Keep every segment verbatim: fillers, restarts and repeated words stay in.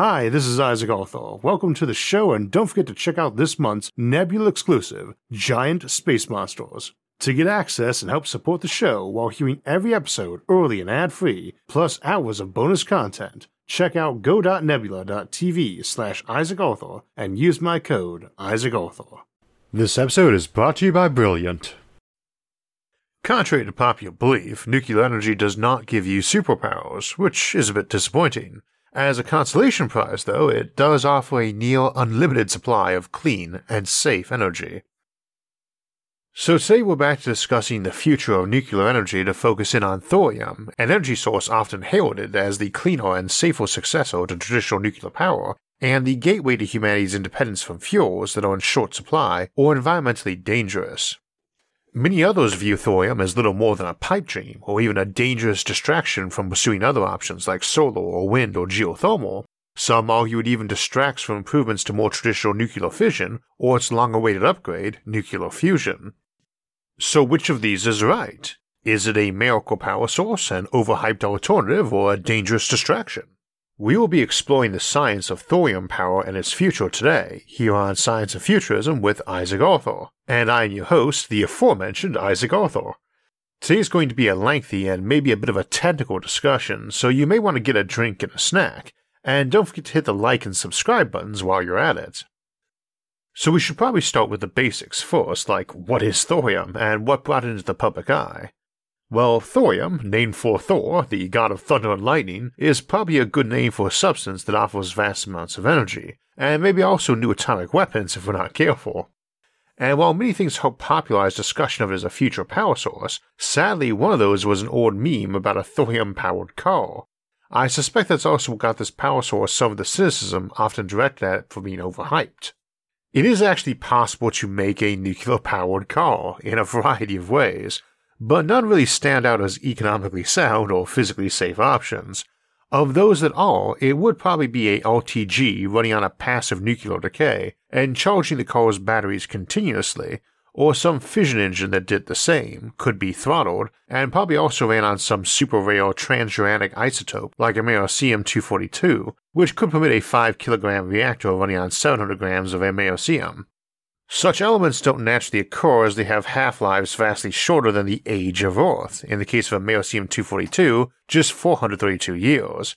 Hi, this is Isaac Arthur. Welcome to the show, and don't forget to check out this month's Nebula exclusive, Giant Space Monsters. To get access and help support the show while hearing every episode early and ad-free, plus hours of bonus content, check out go.nebula.tv slash Isaac Arthur and use my code Isaac Arthur. This episode is brought to you by Brilliant. Contrary to popular belief, nuclear energy does not give you superpowers, which is a bit disappointing. As a consolation prize, though, it does offer a near unlimited supply of clean and safe energy. So today we're back to discussing the future of nuclear energy to focus in on thorium, an energy source often heralded as the cleaner and safer successor to traditional nuclear power, and the gateway to humanity's independence from fuels that are in short supply or environmentally dangerous. Many others view thorium as little more than a pipe dream, or even a dangerous distraction from pursuing other options like solar or wind or geothermal. Some argue it even distracts from improvements to more traditional nuclear fission, or its long-awaited upgrade, nuclear fusion. So which of these is right? Is it a miracle power source, an overhyped alternative, or a dangerous distraction? We will be exploring the science of thorium power and its future today, here on Science and Futurism with Isaac Arthur, and I am your host, the aforementioned Isaac Arthur. Today is going to be a lengthy and maybe a bit of a technical discussion, so you may want to get a drink and a snack, and don't forget to hit the like and subscribe buttons while you're at it. So we should probably start with the basics first, like what is thorium, and what brought it into the public eye. Well, thorium, named for Thor, the god of thunder and lightning, is probably a good name for a substance that offers vast amounts of energy, and maybe also new atomic weapons if we're not careful. And while many things help popularize discussion of it as a future power source, sadly one of those was an old meme about a thorium-powered car. I suspect that's also what got this power source some of the cynicism often directed at it for being overhyped. It is actually possible to make a nuclear-powered car in a variety of ways, but none really stand out as economically sound or physically safe options. Of those that are, it would probably be a R T G running on a passive nuclear decay and charging the car's batteries continuously, or some fission engine that did the same, could be throttled, and probably also ran on some super rare transuranic isotope like americium two forty-two, which could permit a five kilogram reactor running on seven hundred grams of americium. Such elements don't naturally occur as they have half-lives vastly shorter than the age of Earth, in the case of americium two forty-two, just four hundred thirty-two years.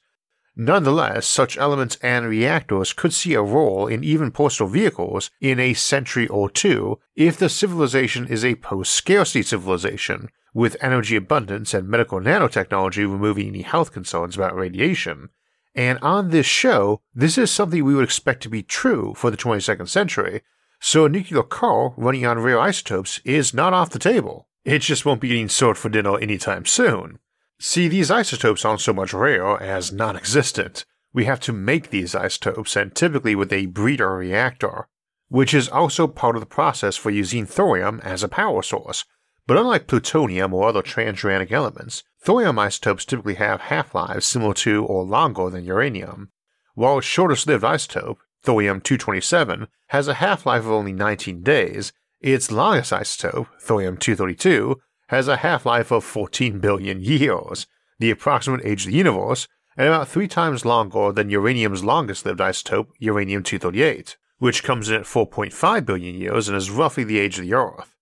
Nonetheless, such elements and reactors could see a role in even personal vehicles in a century or two if the civilization is a post-scarcity civilization, with energy abundance and medical nanotechnology removing any health concerns about radiation. And on this show, this is something we would expect to be true for the twenty-second century, so a nuclear car running on rare isotopes is not off the table. It just won't be getting served for dinner anytime soon. See, these isotopes aren't so much rare as non-existent. We have to make these isotopes, and typically with a breeder reactor, which is also part of the process for using thorium as a power source. But unlike plutonium or other transuranic elements, thorium isotopes typically have half-lives similar to or longer than uranium. While its shortest-lived isotope, thorium two twenty-seven, has a half-life of only nineteen days, its longest isotope, thorium two thirty-two, has a half-life of fourteen billion years, the approximate age of the universe, and about three times longer than uranium's longest-lived isotope, uranium two thirty-eight, which comes in at four point five billion years and is roughly the age of the Earth.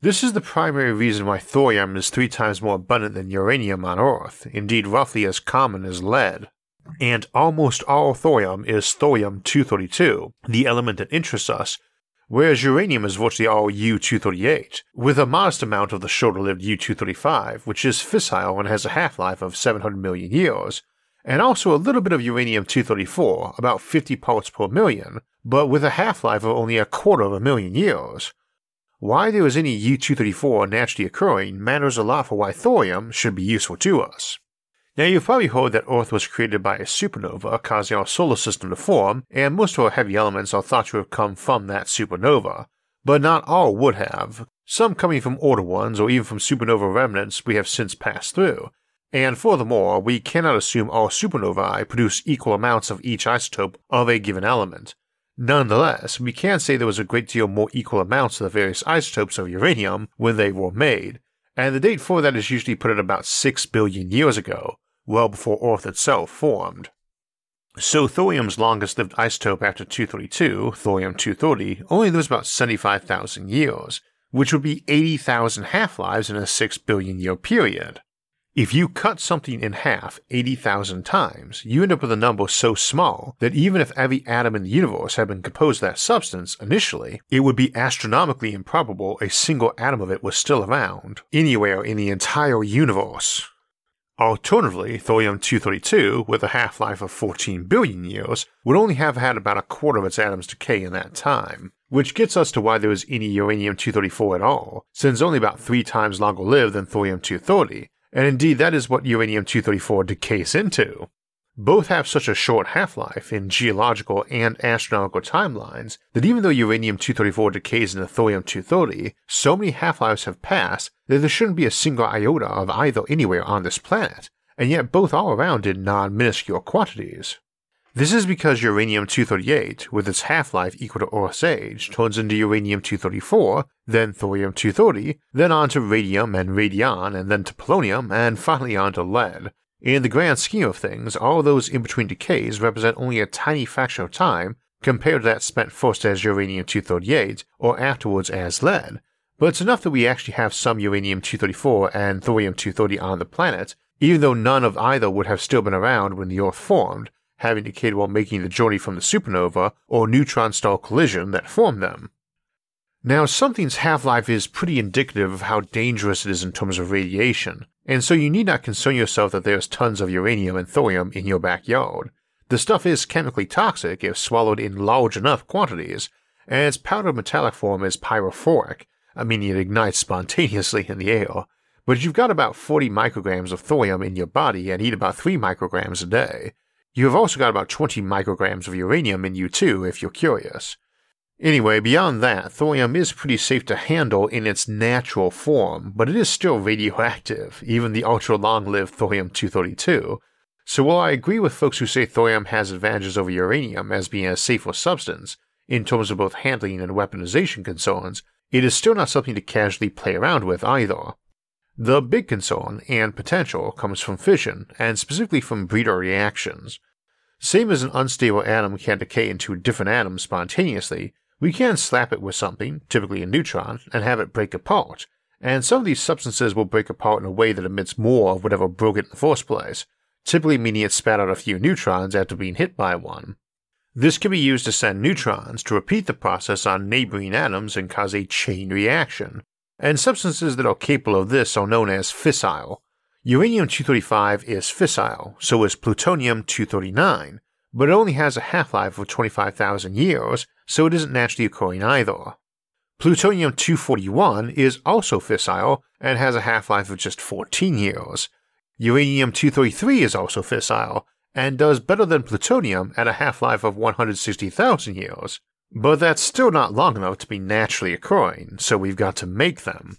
This is the primary reason why thorium is three times more abundant than uranium on Earth, indeed roughly as common as lead. And almost all thorium is thorium two thirty-two, the element that interests us, whereas uranium is virtually all U two thirty-eight, with a modest amount of the shorter-lived U two thirty-five, which is fissile and has a half-life of seven hundred million years, and also a little bit of uranium two thirty-four, about fifty parts per million, but with a half-life of only a quarter of a million years. Why there is any U two thirty-four naturally occurring matters a lot for why thorium should be useful to us. Now, you've probably heard that Earth was created by a supernova causing our solar system to form, and most of our heavy elements are thought to have come from that supernova, but not all would have, some coming from older ones or even from supernova remnants we have since passed through. And furthermore, we cannot assume all supernovae produce equal amounts of each isotope of a given element. Nonetheless, we can say there was a great deal more equal amounts of the various isotopes of uranium when they were made, and the date for that is usually put at about six billion years ago, well before Earth itself formed. So thorium's longest-lived isotope after two thirty-two, thorium two thirty, only lives about seventy-five thousand years, which would be eighty thousand half-lives in a six billion year period. If you cut something in half eighty thousand times, you end up with a number so small that even if every atom in the universe had been composed of that substance initially, it would be astronomically improbable a single atom of it was still around, anywhere in the entire universe. Alternatively, thorium two thirty-two, with a half-life of fourteen billion years, would only have had about a quarter of its atoms decay in that time, which gets us to why there is any uranium two thirty-four at all, since it's only about three times longer lived than thorium two thirty, and indeed that is what uranium two thirty-four decays into. Both have such a short half-life in geological and astronomical timelines that even though uranium two thirty-four decays into thorium two thirty, so many half-lives have passed that there shouldn't be a single iota of either anywhere on this planet, and yet both are around in non-minuscule quantities. This is because uranium two thirty-eight, with its half-life equal to Earth's age, turns into uranium two thirty-four, then thorium two thirty, then onto radium and radion, and then to polonium, and finally onto lead. In the grand scheme of things, all those in-between decays represent only a tiny fraction of time compared to that spent first as uranium two thirty-eight or afterwards as lead, but it's enough that we actually have some uranium two thirty-four and thorium two thirty on the planet, even though none of either would have still been around when the Earth formed, having decayed while making the journey from the supernova or neutron star collision that formed them. Now, something's half-life is pretty indicative of how dangerous it is in terms of radiation, and so you need not concern yourself that there's tons of uranium and thorium in your backyard. The stuff is chemically toxic if swallowed in large enough quantities, and its powdered metallic form is pyrophoric, I mean it ignites spontaneously in the air, but you've got about forty micrograms of thorium in your body and eat about three micrograms a day. You have also got about twenty micrograms of uranium in you too if you're curious. Anyway, beyond that, thorium is pretty safe to handle in its natural form, but it is still radioactive, even the ultra-long-lived thorium two thirty-two. So while I agree with folks who say thorium has advantages over uranium as being a safer substance, in terms of both handling and weaponization concerns, it is still not something to casually play around with either. The big concern, and potential, comes from fission, and specifically from breeder reactions. Same as an unstable atom can decay into different atoms spontaneously, we can slap it with something, typically a neutron, and have it break apart, and some of these substances will break apart in a way that emits more of whatever broke it in the first place, typically meaning it spat out a few neutrons after being hit by one. This can be used to send neutrons to repeat the process on neighboring atoms and cause a chain reaction, and substances that are capable of this are known as fissile. Uranium two thirty-five is fissile, so is plutonium two thirty-nine, but it only has a half-life of twenty-five thousand years, so it isn't naturally occurring either. Plutonium two forty-one is also fissile and has a half-life of just fourteen years. Uranium two thirty-three is also fissile and does better than plutonium at a half-life of one hundred sixty thousand years, but that's still not long enough to be naturally occurring, so we've got to make them.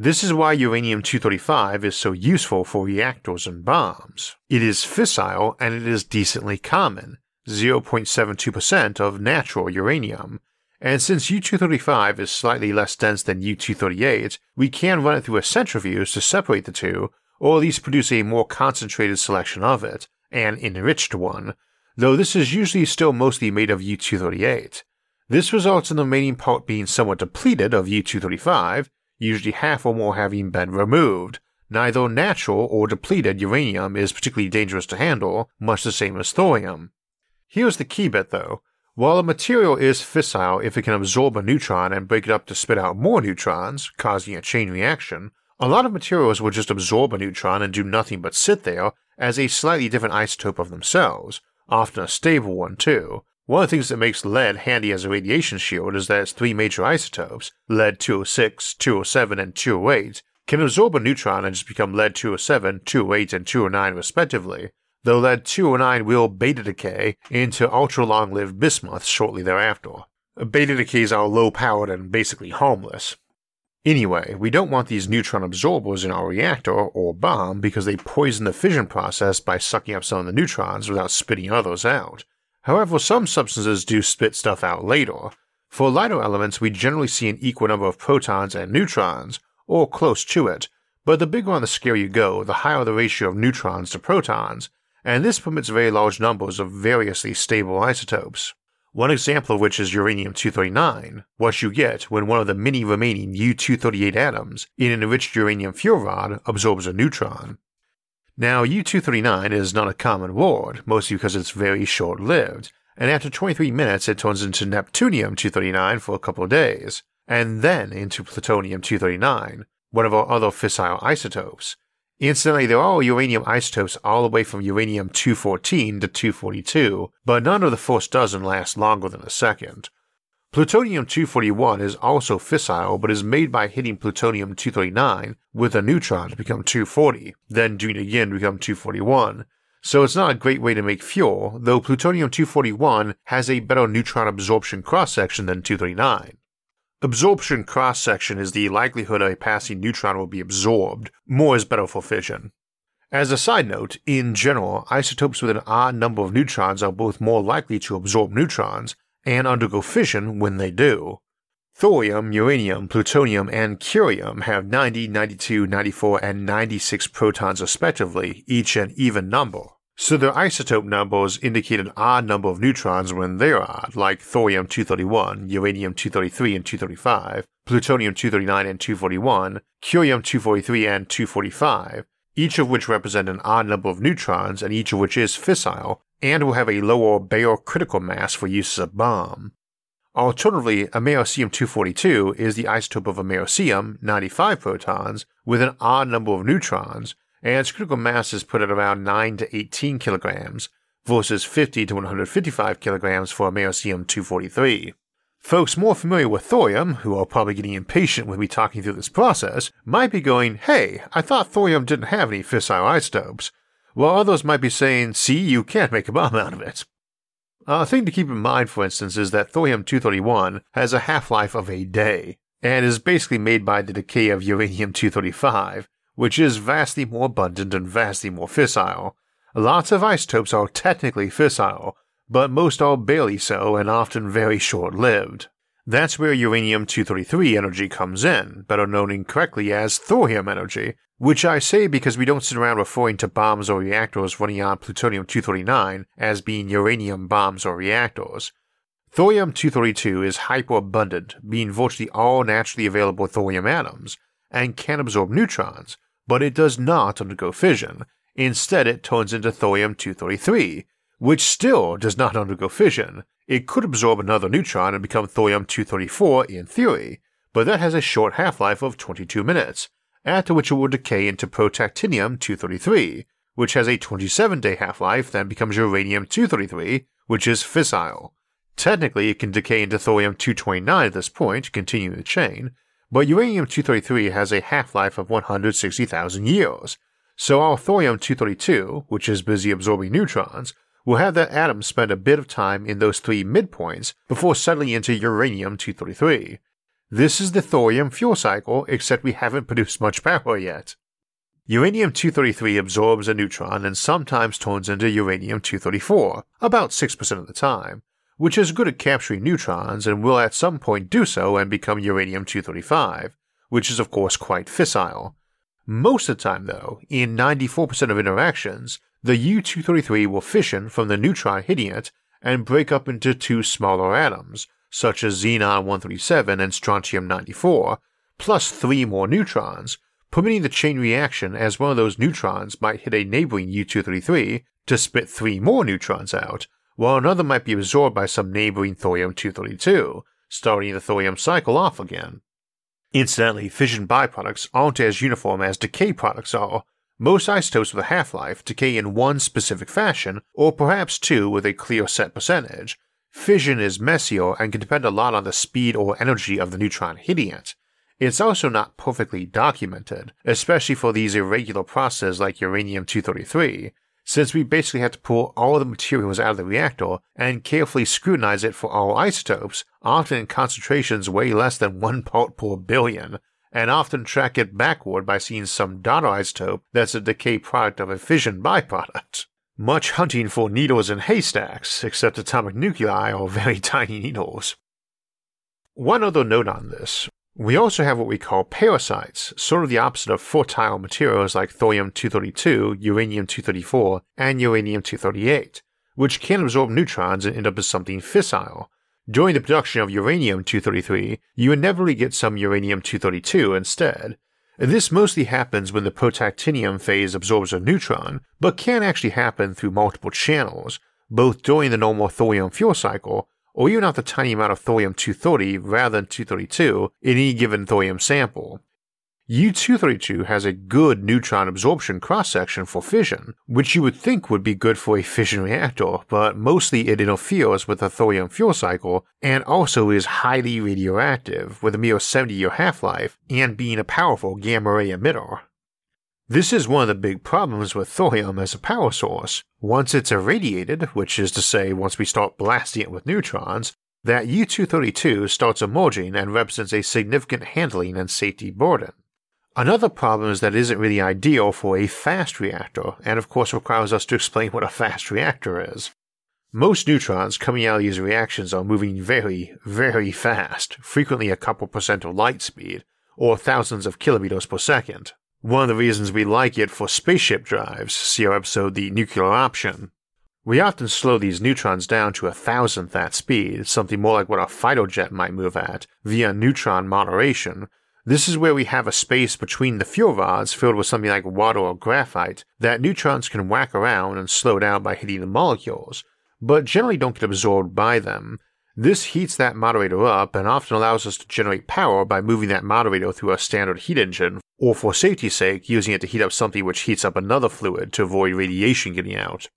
This is why uranium two thirty-five is so useful for reactors and bombs. It is fissile and it is decently common, zero point seven two percent of natural uranium, and since U two thirty-five is slightly less dense than U two thirty-eight, we can run it through a centrifuge to separate the two, or at least produce a more concentrated selection of it, an enriched one, though this is usually still mostly made of U two thirty-eight. This results in the remaining part being somewhat depleted of U two thirty-five, usually half or more having been removed. Neither natural or depleted uranium is particularly dangerous to handle, much the same as thorium. Here's the key bit though. While a material is fissile if it can absorb a neutron and break it up to spit out more neutrons, causing a chain reaction, a lot of materials will just absorb a neutron and do nothing but sit there as a slightly different isotope of themselves, often a stable one too. One of the things that makes lead handy as a radiation shield is that its three major isotopes, lead two oh six, two oh seven, and two oh eight, can absorb a neutron and just become lead two oh seven, two oh eight, and two oh nine respectively, though lead two oh nine will beta decay into ultra-long-lived bismuth shortly thereafter. Beta decays are low-powered and basically harmless. Anyway, we don't want these neutron absorbers in our reactor or bomb because they poison the fission process by sucking up some of the neutrons without spitting others out. However, some substances do spit stuff out later. For lighter elements, we generally see an equal number of protons and neutrons, or close to it, but the bigger on the scale you go, the higher the ratio of neutrons to protons, and this permits very large numbers of variously stable isotopes, one example of which is uranium two thirty-nine, what you get when one of the many remaining U two thirty-eight atoms in an enriched uranium fuel rod absorbs a neutron. Now, U two thirty-nine is not a common word, mostly because it's very short-lived, and after twenty-three minutes it turns into Neptunium two thirty-nine for a couple of days, and then into Plutonium two thirty-nine, one of our other fissile isotopes. Incidentally, there are uranium isotopes all the way from uranium two fourteen to two forty-two, but none of the first dozen lasts longer than the second. Plutonium two forty-one is also fissile, but is made by hitting Plutonium two thirty-nine with a neutron to become two forty, then doing it again to become two forty-one. So it's not a great way to make fuel, though Plutonium two forty-one has a better neutron absorption cross-section than two thirty-nine. Absorption cross-section is the likelihood a passing neutron will be absorbed. More is better for fission. As a side note, in general, isotopes with an odd number of neutrons are both more likely to absorb neutrons and undergo fission when they do. Thorium, uranium, plutonium, and curium have ninety, ninety-two, ninety-four, and ninety-six protons respectively, each an even number, so their isotope numbers indicate an odd number of neutrons when they are odd, like thorium two thirty-one, uranium two thirty-three and two thirty-five, plutonium two thirty-nine and two forty-one, curium two forty-three and two forty-five, each of which represent an odd number of neutrons and each of which is fissile, and will have a lower Bayer critical mass for use as a bomb. Alternatively, americium two forty-two is the isotope of americium, ninety-five protons, with an odd number of neutrons, and its critical mass is put at around nine to eighteen kilograms, versus fifty to one hundred fifty-five kilograms for americium two forty-three. Folks more familiar with thorium, who are probably getting impatient with me talking through this process, might be going, hey, I thought thorium didn't have any fissile isotopes, while others might be saying, see, you can't make a bomb out of it. A thing to keep in mind, for instance, is that thorium two thirty-one has a half-life of a day, and is basically made by the decay of uranium two thirty-five, which is vastly more abundant and vastly more fissile. Lots of isotopes are technically fissile, but most are barely so and often very short-lived. That's where uranium two thirty-three energy comes in, better known incorrectly as thorium energy, which I say because we don't sit around referring to bombs or reactors running on plutonium two thirty-nine as being uranium bombs or reactors. Thorium two thirty-two is hyperabundant, being virtually all naturally available thorium atoms, and can absorb neutrons, but it does not undergo fission. Instead, it turns into thorium two thirty-three, which still does not undergo fission. It could absorb another neutron and become thorium two thirty-four in theory, but that has a short half-life of twenty-two minutes, after which it will decay into protactinium two thirty-three, which has a twenty-seven day half-life, then becomes uranium two thirty-three, which is fissile. Technically, it can decay into thorium two twenty-nine at this point, continuing the chain, but uranium two thirty-three has a half-life of one hundred sixty thousand years, so our thorium two thirty-two, which is busy absorbing neutrons, will have that atom spend a bit of time in those three midpoints before settling into uranium two thirty-three. This is the thorium fuel cycle, except we haven't produced much power yet. Uranium two thirty-three absorbs a neutron and sometimes turns into uranium two thirty-four, about six percent of the time, which is good at capturing neutrons and will at some point do so and become uranium two thirty-five, which is of course quite fissile. Most of the time though, in ninety-four percent of interactions, the U two thirty-three will fission from the neutron hitting it and break up into two smaller atoms, such as xenon one thirty-seven and strontium ninety-four, plus three more neutrons, permitting the chain reaction as one of those neutrons might hit a neighboring U two thirty-three to spit three more neutrons out, while another might be absorbed by some neighboring thorium two thirty-two, starting the thorium cycle off again. Incidentally, fission byproducts aren't as uniform as decay products are. Most isotopes with a half-life decay in one specific fashion, or perhaps two with a clear set percentage. Fission is messier and can depend a lot on the speed or energy of the neutron hitting it. It's also not perfectly documented, especially for these irregular processes like uranium two thirty-three, since we basically have to pull all the materials out of the reactor and carefully scrutinize it for all isotopes, often in concentrations way less than one part per billion, and often track it backward by seeing some daughter isotope that's a decay product of a fission byproduct. Much hunting for needles in haystacks, except atomic nuclei are very tiny needles. One other note on this. We also have what we call parasites, sort of the opposite of fertile materials like thorium two thirty-two, uranium two thirty-four, and uranium two thirty-eight, which can absorb neutrons and end up as something fissile. During the production of uranium two thirty-three, you inevitably get some uranium two thirty-two instead. This mostly happens when the protactinium phase absorbs a neutron, but can actually happen through multiple channels, both during the normal thorium fuel cycle, or even out the tiny amount of thorium two thirty rather than two thirty-two in any given thorium sample. U two thirty-two has a good neutron absorption cross-section for fission, which you would think would be good for a fission reactor, but mostly it interferes with the thorium fuel cycle and also is highly radioactive, with a mere seventy year half-life and being a powerful gamma-ray emitter. This is one of the big problems with thorium as a power source. Once it's irradiated, which is to say once we start blasting it with neutrons, that U two thirty-two starts emerging and represents a significant handling and safety burden. Another problem is that it isn't really ideal for a fast reactor, and of course requires us to explain what a fast reactor is. Most neutrons coming out of these reactions are moving very, very fast, frequently a couple percent of light speed, or thousands of kilometers per second. One of the reasons we like it for spaceship drives, see our episode The Nuclear Option. We often slow these neutrons down to a thousandth that speed, something more like what a fighter jet might move at, via neutron moderation. This is where we have a space between the fuel rods filled with something like water or graphite that neutrons can whack around and slow down by hitting the molecules, but generally don't get absorbed by them. This heats that moderator up and often allows us to generate power by moving that moderator through a standard heat engine, or for safety's sake using it to heat up something which heats up another fluid to avoid radiation getting out.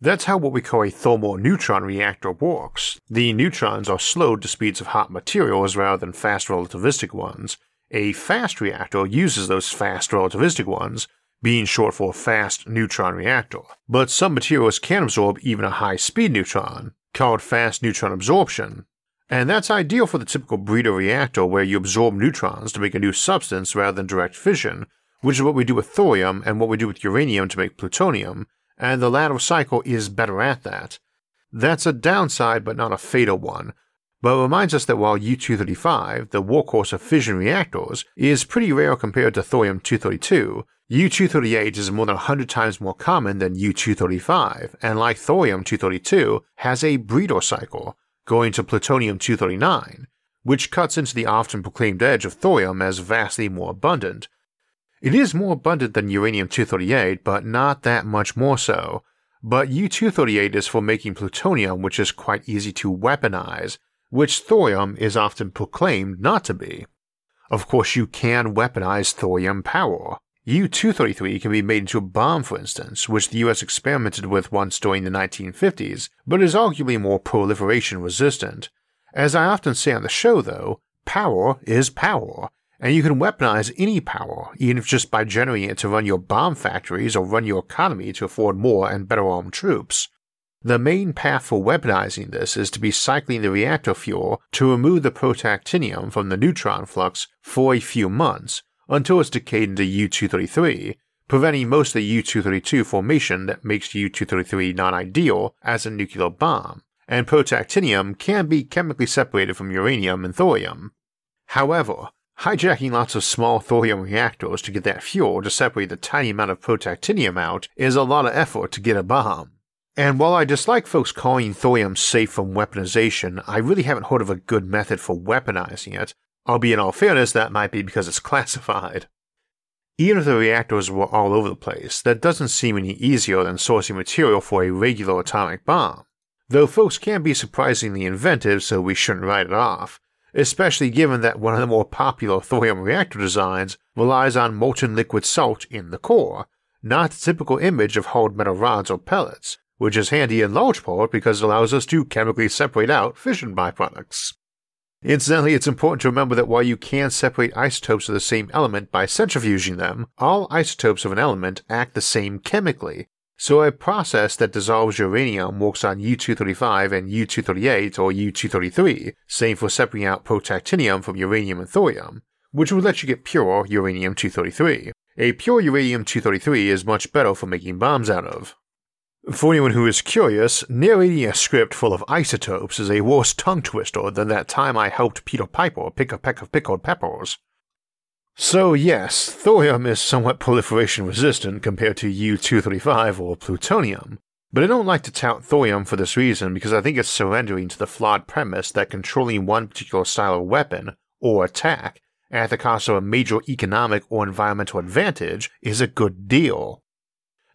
That's how what we call a thermal neutron reactor works. The neutrons are slowed to speeds of hot materials rather than fast relativistic ones. A fast reactor uses those fast relativistic ones, being short for fast neutron reactor, but some materials can absorb even a high-speed neutron, called fast neutron absorption, and that's ideal for the typical breeder reactor where you absorb neutrons to make a new substance rather than direct fission, which is what we do with thorium and what we do with uranium to make plutonium, and the latter cycle is better at that. That's a downside but not a fatal one, but it reminds us that while U two thirty-five, the workhorse of fission reactors, is pretty rare compared to thorium two thirty-two, U two thirty-eight is more than one hundred times more common than U two thirty-five, and like thorium two thirty-two, has a breeder cycle, going to plutonium two thirty-nine, which cuts into the often proclaimed edge of thorium as vastly more abundant. It is more abundant than uranium two thirty-eight, but not that much more so, but U two thirty-eight is for making plutonium, which is quite easy to weaponize, which thorium is often proclaimed not to be. Of course, you can weaponize thorium power. U two thirty-three can be made into a bomb, for instance, which the U S experimented with once during the nineteen fifties, but is arguably more proliferation resistant. As I often say on the show, though, power is power, and you can weaponize any power, even if just by generating it to run your bomb factories or run your economy to afford more and better armed troops. The main path for weaponizing this is to be cycling the reactor fuel to remove the protactinium from the neutron flux for a few months, until it's decayed into U two thirty-three, preventing most of the U two thirty-two formation that makes U two thirty-three not ideal as a nuclear bomb, and protactinium can be chemically separated from uranium and thorium. However, hijacking lots of small thorium reactors to get that fuel to separate the tiny amount of protactinium out is a lot of effort to get a bomb. And while I dislike folks calling thorium safe from weaponization, I really haven't heard of a good method for weaponizing it, albeit in all fairness that might be because it's classified. Even if the reactors were all over the place, that doesn't seem any easier than sourcing material for a regular atomic bomb, though folks can be surprisingly inventive, so we shouldn't write it off, especially given that one of the more popular thorium reactor designs relies on molten liquid salt in the core, not the typical image of hard metal rods or pellets, which is handy in large part because it allows us to chemically separate out fission byproducts. Incidentally, it's important to remember that while you can separate isotopes of the same element by centrifuging them, all isotopes of an element act the same chemically, so a process that dissolves uranium works on U two thirty-five and U two thirty-eight or U two thirty-three, same for separating out protactinium from uranium and thorium, which would let you get pure uranium two thirty-three. A pure uranium two thirty-three is much better for making bombs out of. For anyone who is curious, narrating a script full of isotopes is a worse tongue twister than that time I helped Peter Piper pick a peck of pickled peppers. So yes, thorium is somewhat proliferation resistant compared to U two thirty-five or plutonium, but I don't like to tout thorium for this reason because I think it's surrendering to the flawed premise that controlling one particular style of weapon, or attack, at the cost of a major economic or environmental advantage is a good deal.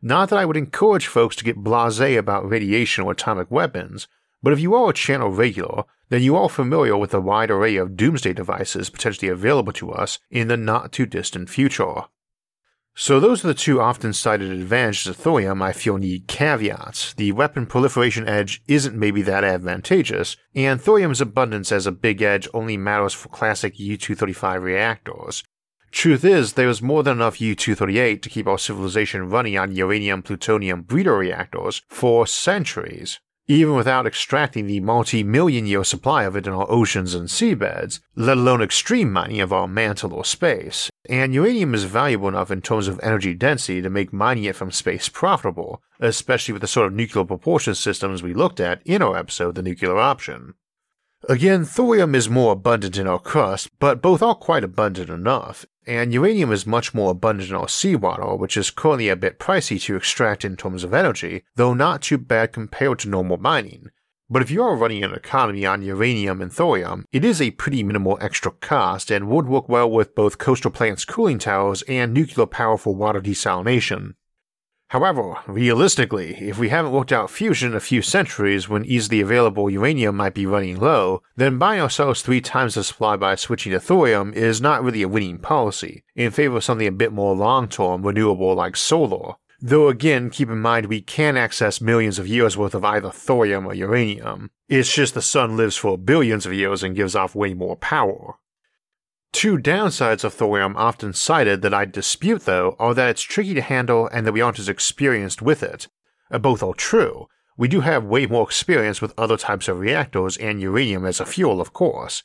Not that I would encourage folks to get blasé about radiation or atomic weapons, but if you are a channel regular, then you are familiar with the wide array of doomsday devices potentially available to us in the not-too-distant future. So those are the two often-cited advantages of thorium I feel need caveats. The weapon proliferation edge isn't maybe that advantageous, and thorium's abundance as a big edge only matters for classic U two thirty-five reactors. Truth is, there is more than enough U two thirty-eight to keep our civilization running on uranium-plutonium breeder reactors for centuries, even without extracting the multi-million year supply of it in our oceans and seabeds, let alone extreme mining of our mantle or space, and uranium is valuable enough in terms of energy density to make mining it from space profitable, especially with the sort of nuclear propulsion systems we looked at in our episode The Nuclear Option. Again, thorium is more abundant in our crust, but both are quite abundant enough, and uranium is much more abundant in our seawater, which is currently a bit pricey to extract in terms of energy, though not too bad compared to normal mining. But if you are running an economy on uranium and thorium, it is a pretty minimal extra cost and would work well with both coastal plants' cooling towers and nuclear power for water desalination. However, realistically, if we haven't worked out fusion in a few centuries when easily available uranium might be running low, then buying ourselves three times the supply by switching to thorium is not really a winning policy, in favor of something a bit more long-term renewable like solar, though again keep in mind we can access millions of years worth of either thorium or uranium, it's just the sun lives for billions of years and gives off way more power. Two downsides of thorium often cited that I dispute though are that it's tricky to handle and that we aren't as experienced with it. Both are true. We do have way more experience with other types of reactors and uranium as a fuel, of course.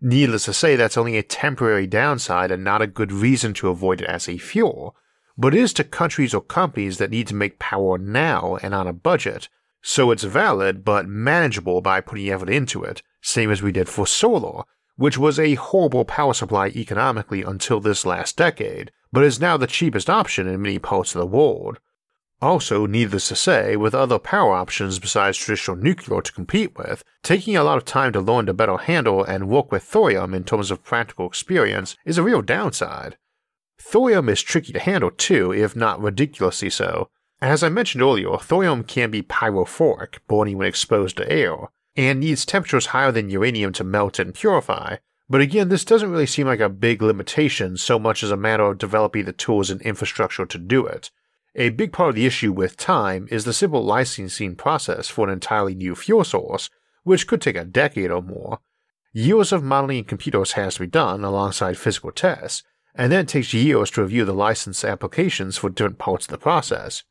Needless to say, that's only a temporary downside and not a good reason to avoid it as a fuel, but it is to countries or companies that need to make power now and on a budget, so it's valid but manageable by putting effort into it, same as we did for solar, which was a horrible power supply economically until this last decade, but is now the cheapest option in many parts of the world. Also, needless to say, with other power options besides traditional nuclear to compete with, taking a lot of time to learn to better handle and work with thorium in terms of practical experience is a real downside. Thorium is tricky to handle too, if not ridiculously so. As I mentioned earlier, thorium can be pyrophoric, burning when exposed to air, and needs temperatures higher than uranium to melt and purify, but again this doesn't really seem like a big limitation so much as a matter of developing the tools and infrastructure to do it. A big part of the issue with time is the simple licensing process for an entirely new fuel source, which could take a decade or more. Years of modeling in computers has to be done alongside physical tests, and then it takes years to review the license applications for different parts of the process.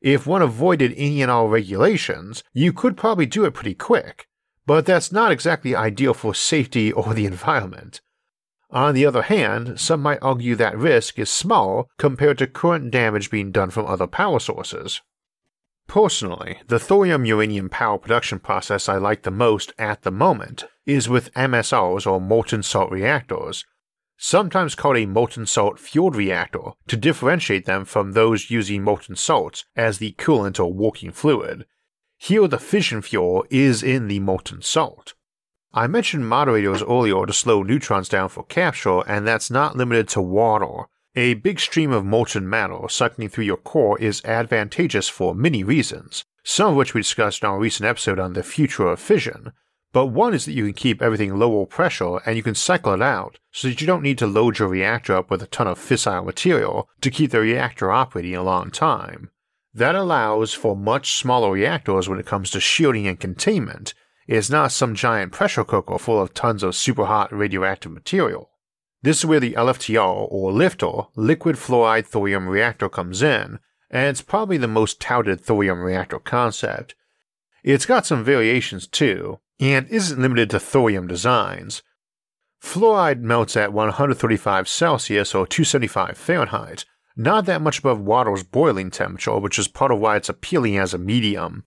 If one avoided any and all regulations, you could probably do it pretty quick, but that's not exactly ideal for safety or the environment. On the other hand, some might argue that risk is small compared to current damage being done from other power sources. Personally, the thorium-uranium power production process I like the most at the moment is with M S Rs or molten salt reactors, sometimes called a molten salt fueled reactor to differentiate them from those using molten salts as the coolant or working fluid. Here the fission fuel is in the molten salt. I mentioned moderators earlier to slow neutrons down for capture, and that's not limited to water. A big stream of molten matter sucking through your core is advantageous for many reasons, some of which we discussed in our recent episode on the future of fission. But one is that you can keep everything lower pressure and you can cycle it out so that you don't need to load your reactor up with a ton of fissile material to keep the reactor operating a long time. That allows for much smaller reactors when it comes to shielding and containment. It's not some giant pressure cooker full of tons of super hot radioactive material. This is where the L F T R or lifter liquid fluoride thorium reactor comes in, and it's probably the most touted thorium reactor concept. It's got some variations too, and isn't limited to thorium designs. Fluoride melts at one hundred thirty-five Celsius or two hundred seventy-five Fahrenheit, not that much above water's boiling temperature, which is part of why it's appealing as a medium.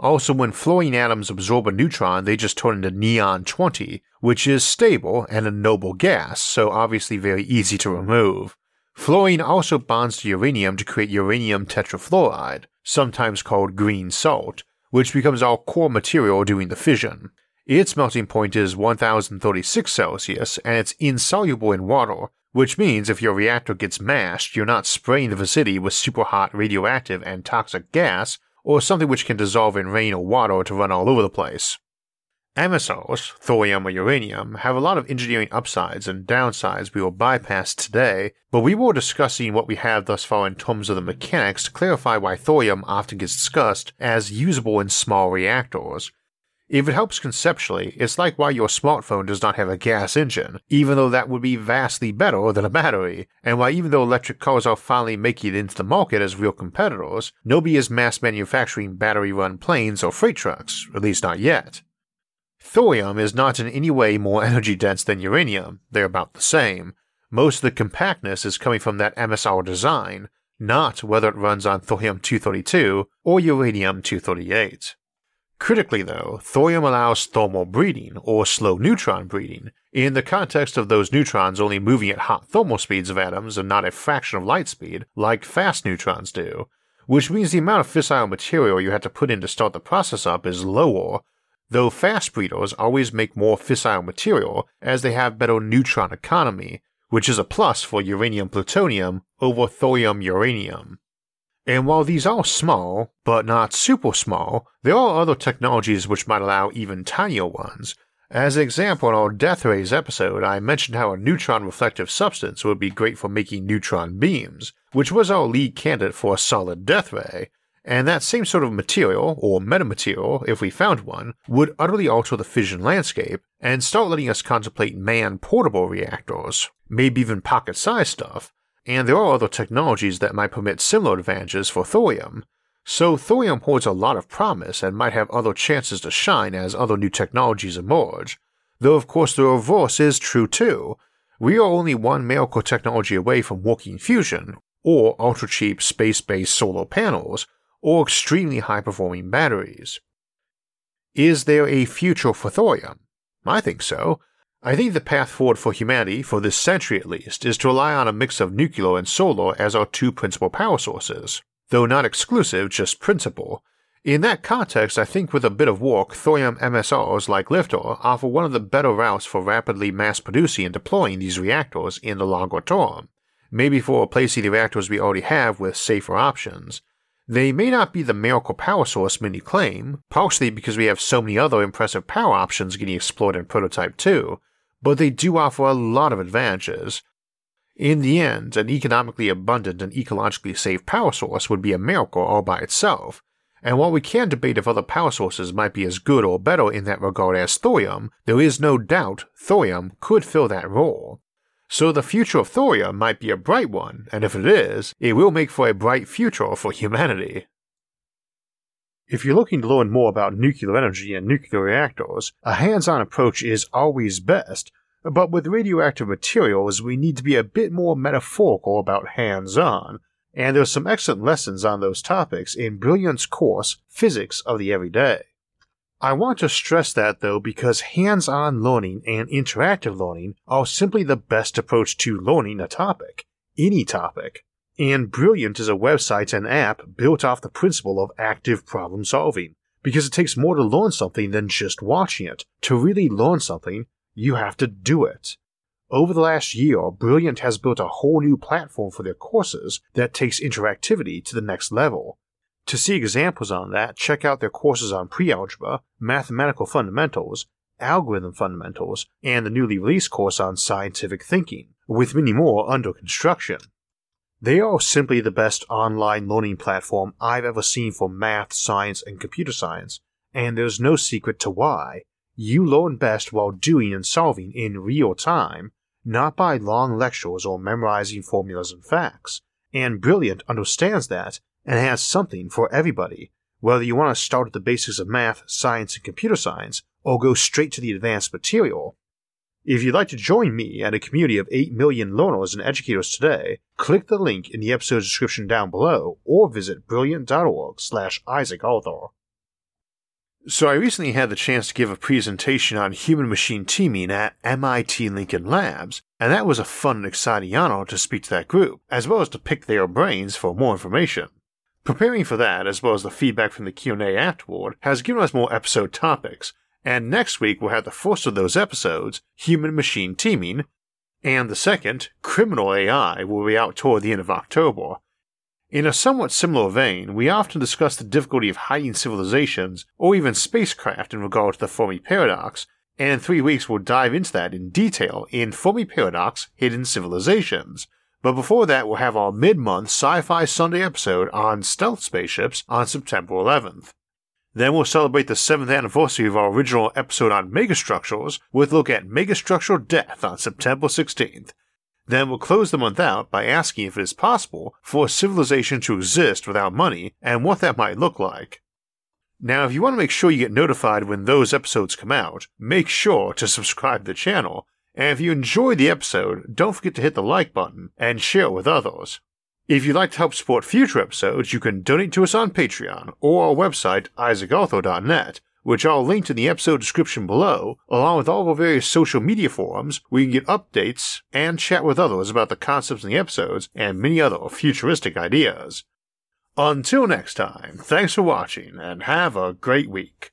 Also, when fluorine atoms absorb a neutron, they just turn into neon twenty, which is stable and a noble gas, so obviously very easy to remove. Fluorine also bonds to uranium to create uranium tetrafluoride, sometimes called green salt, which becomes our core material during the fission. Its melting point is one thousand thirty-six Celsius, and it's insoluble in water, which means if your reactor gets mashed, you're not spraying the vicinity with superhot radioactive and toxic gas, or something which can dissolve in rain or water to run all over the place. M S Rs, thorium or uranium, have a lot of engineering upsides and downsides we will bypass today, but we were discussing what we have thus far in terms of the mechanics to clarify why thorium often gets discussed as usable in small reactors. If it helps conceptually, it's like why your smartphone does not have a gas engine, even though that would be vastly better than a battery, and why even though electric cars are finally making it into the market as real competitors, nobody is mass manufacturing battery-run planes or freight trucks, at least not yet. Thorium is not in any way more energy-dense than uranium, they're about the same. Most of the compactness is coming from that M S R design, not whether it runs on thorium two thirty-two or uranium two thirty-eight. Critically though, thorium allows thermal breeding, or slow neutron breeding, in the context of those neutrons only moving at hot thermal speeds of atoms and not a fraction of light speed, like fast neutrons do, which means the amount of fissile material you have to put in to start the process up is lower, though fast breeders always make more fissile material as they have better neutron economy, which is a plus for uranium-plutonium over thorium-uranium. And while these are small, but not super small, there are other technologies which might allow even tinier ones. As an example, in our Death Rays episode, I mentioned how a neutron reflective substance would be great for making neutron beams, which was our lead candidate for a solid death ray, and that same sort of material, or metamaterial, if we found one, would utterly alter the fission landscape and start letting us contemplate man-portable reactors, maybe even pocket-sized stuff. And there are other technologies that might permit similar advantages for thorium, so thorium holds a lot of promise and might have other chances to shine as other new technologies emerge, though of course the reverse is true too. We are only one miracle technology away from working fusion, or ultra-cheap space-based solar panels, or extremely high-performing batteries. Is there a future for thorium? I think so. I think the path forward for humanity, for this century at least, is to rely on a mix of nuclear and solar as our two principal power sources, though not exclusive, just principal. In that context, I think with a bit of work, thorium M S Rs like Lifter offer one of the better routes for rapidly mass-producing and deploying these reactors in the longer term, maybe for replacing the reactors we already have with safer options. They may not be the miracle power source many claim, partially because we have so many other impressive power options getting explored in Prototype two, but they do offer a lot of advantages. In the end, an economically abundant and ecologically safe power source would be a miracle all by itself, and while we can debate if other power sources might be as good or better in that regard as thorium, there is no doubt thorium could fill that role. So the future of thorium might be a bright one, and if it is, it will make for a bright future for humanity. If you're looking to learn more about nuclear energy and nuclear reactors, a hands-on approach is always best, but with radioactive materials we need to be a bit more metaphorical about hands-on, and there's some excellent lessons on those topics in Brilliant's course, Physics of the Everyday. I want to stress that though because hands-on learning and interactive learning are simply the best approach to learning a topic, any topic. And Brilliant is a website and app built off the principle of active problem solving, because it takes more to learn something than just watching it. To really learn something, you have to do it. Over the last year, Brilliant has built a whole new platform for their courses that takes interactivity to the next level. To see examples on that, check out their courses on pre-algebra, mathematical fundamentals, algorithm fundamentals, and the newly released course on scientific thinking, with many more under construction. They are simply the best online learning platform I've ever seen for math, science, and computer science, and there's no secret to why. You learn best while doing and solving in real time, not by long lectures or memorizing formulas and facts, and Brilliant understands that and has something for everybody, whether you want to start at the basics of math, science, and computer science, or go straight to the advanced material. If you'd like to join me and a community of eight million learners and educators today, click the link in the episode description down below or visit brilliant.org slash Isaac Arthur. So I recently had the chance to give a presentation on human-machine teaming at M I T Lincoln Labs, and that was a fun and exciting honor to speak to that group, as well as to pick their brains for more information. Preparing for that, as well as the feedback from the Q and A afterward, has given us more episode topics, and next week we'll have the first of those episodes, Human-Machine Teaming, and the second, Criminal A I, will be out toward the end of October. In a somewhat similar vein, we often discuss the difficulty of hiding civilizations or even spacecraft in regard to the Fermi Paradox, and in three weeks we'll dive into that in detail in Fermi Paradox Hidden Civilizations. But before that, we'll have our mid-month Sci-Fi Sunday episode on stealth spaceships on September eleventh. Then we'll celebrate the seventh anniversary of our original episode on megastructures with a look at megastructure death on September sixteenth. Then we'll close the month out by asking if it is possible for a civilization to exist without money and what that might look like. Now, if you want to make sure you get notified when those episodes come out, make sure to subscribe to the channel, and if you enjoyed the episode, don't forget to hit the like button and share with others. If you'd like to help support future episodes, you can donate to us on Patreon or our website isaac arthur dot net, which are linked in the episode description below, along with all of our various social media forums where you can get updates and chat with others about the concepts in the episodes and many other futuristic ideas. Until next time, thanks for watching and have a great week.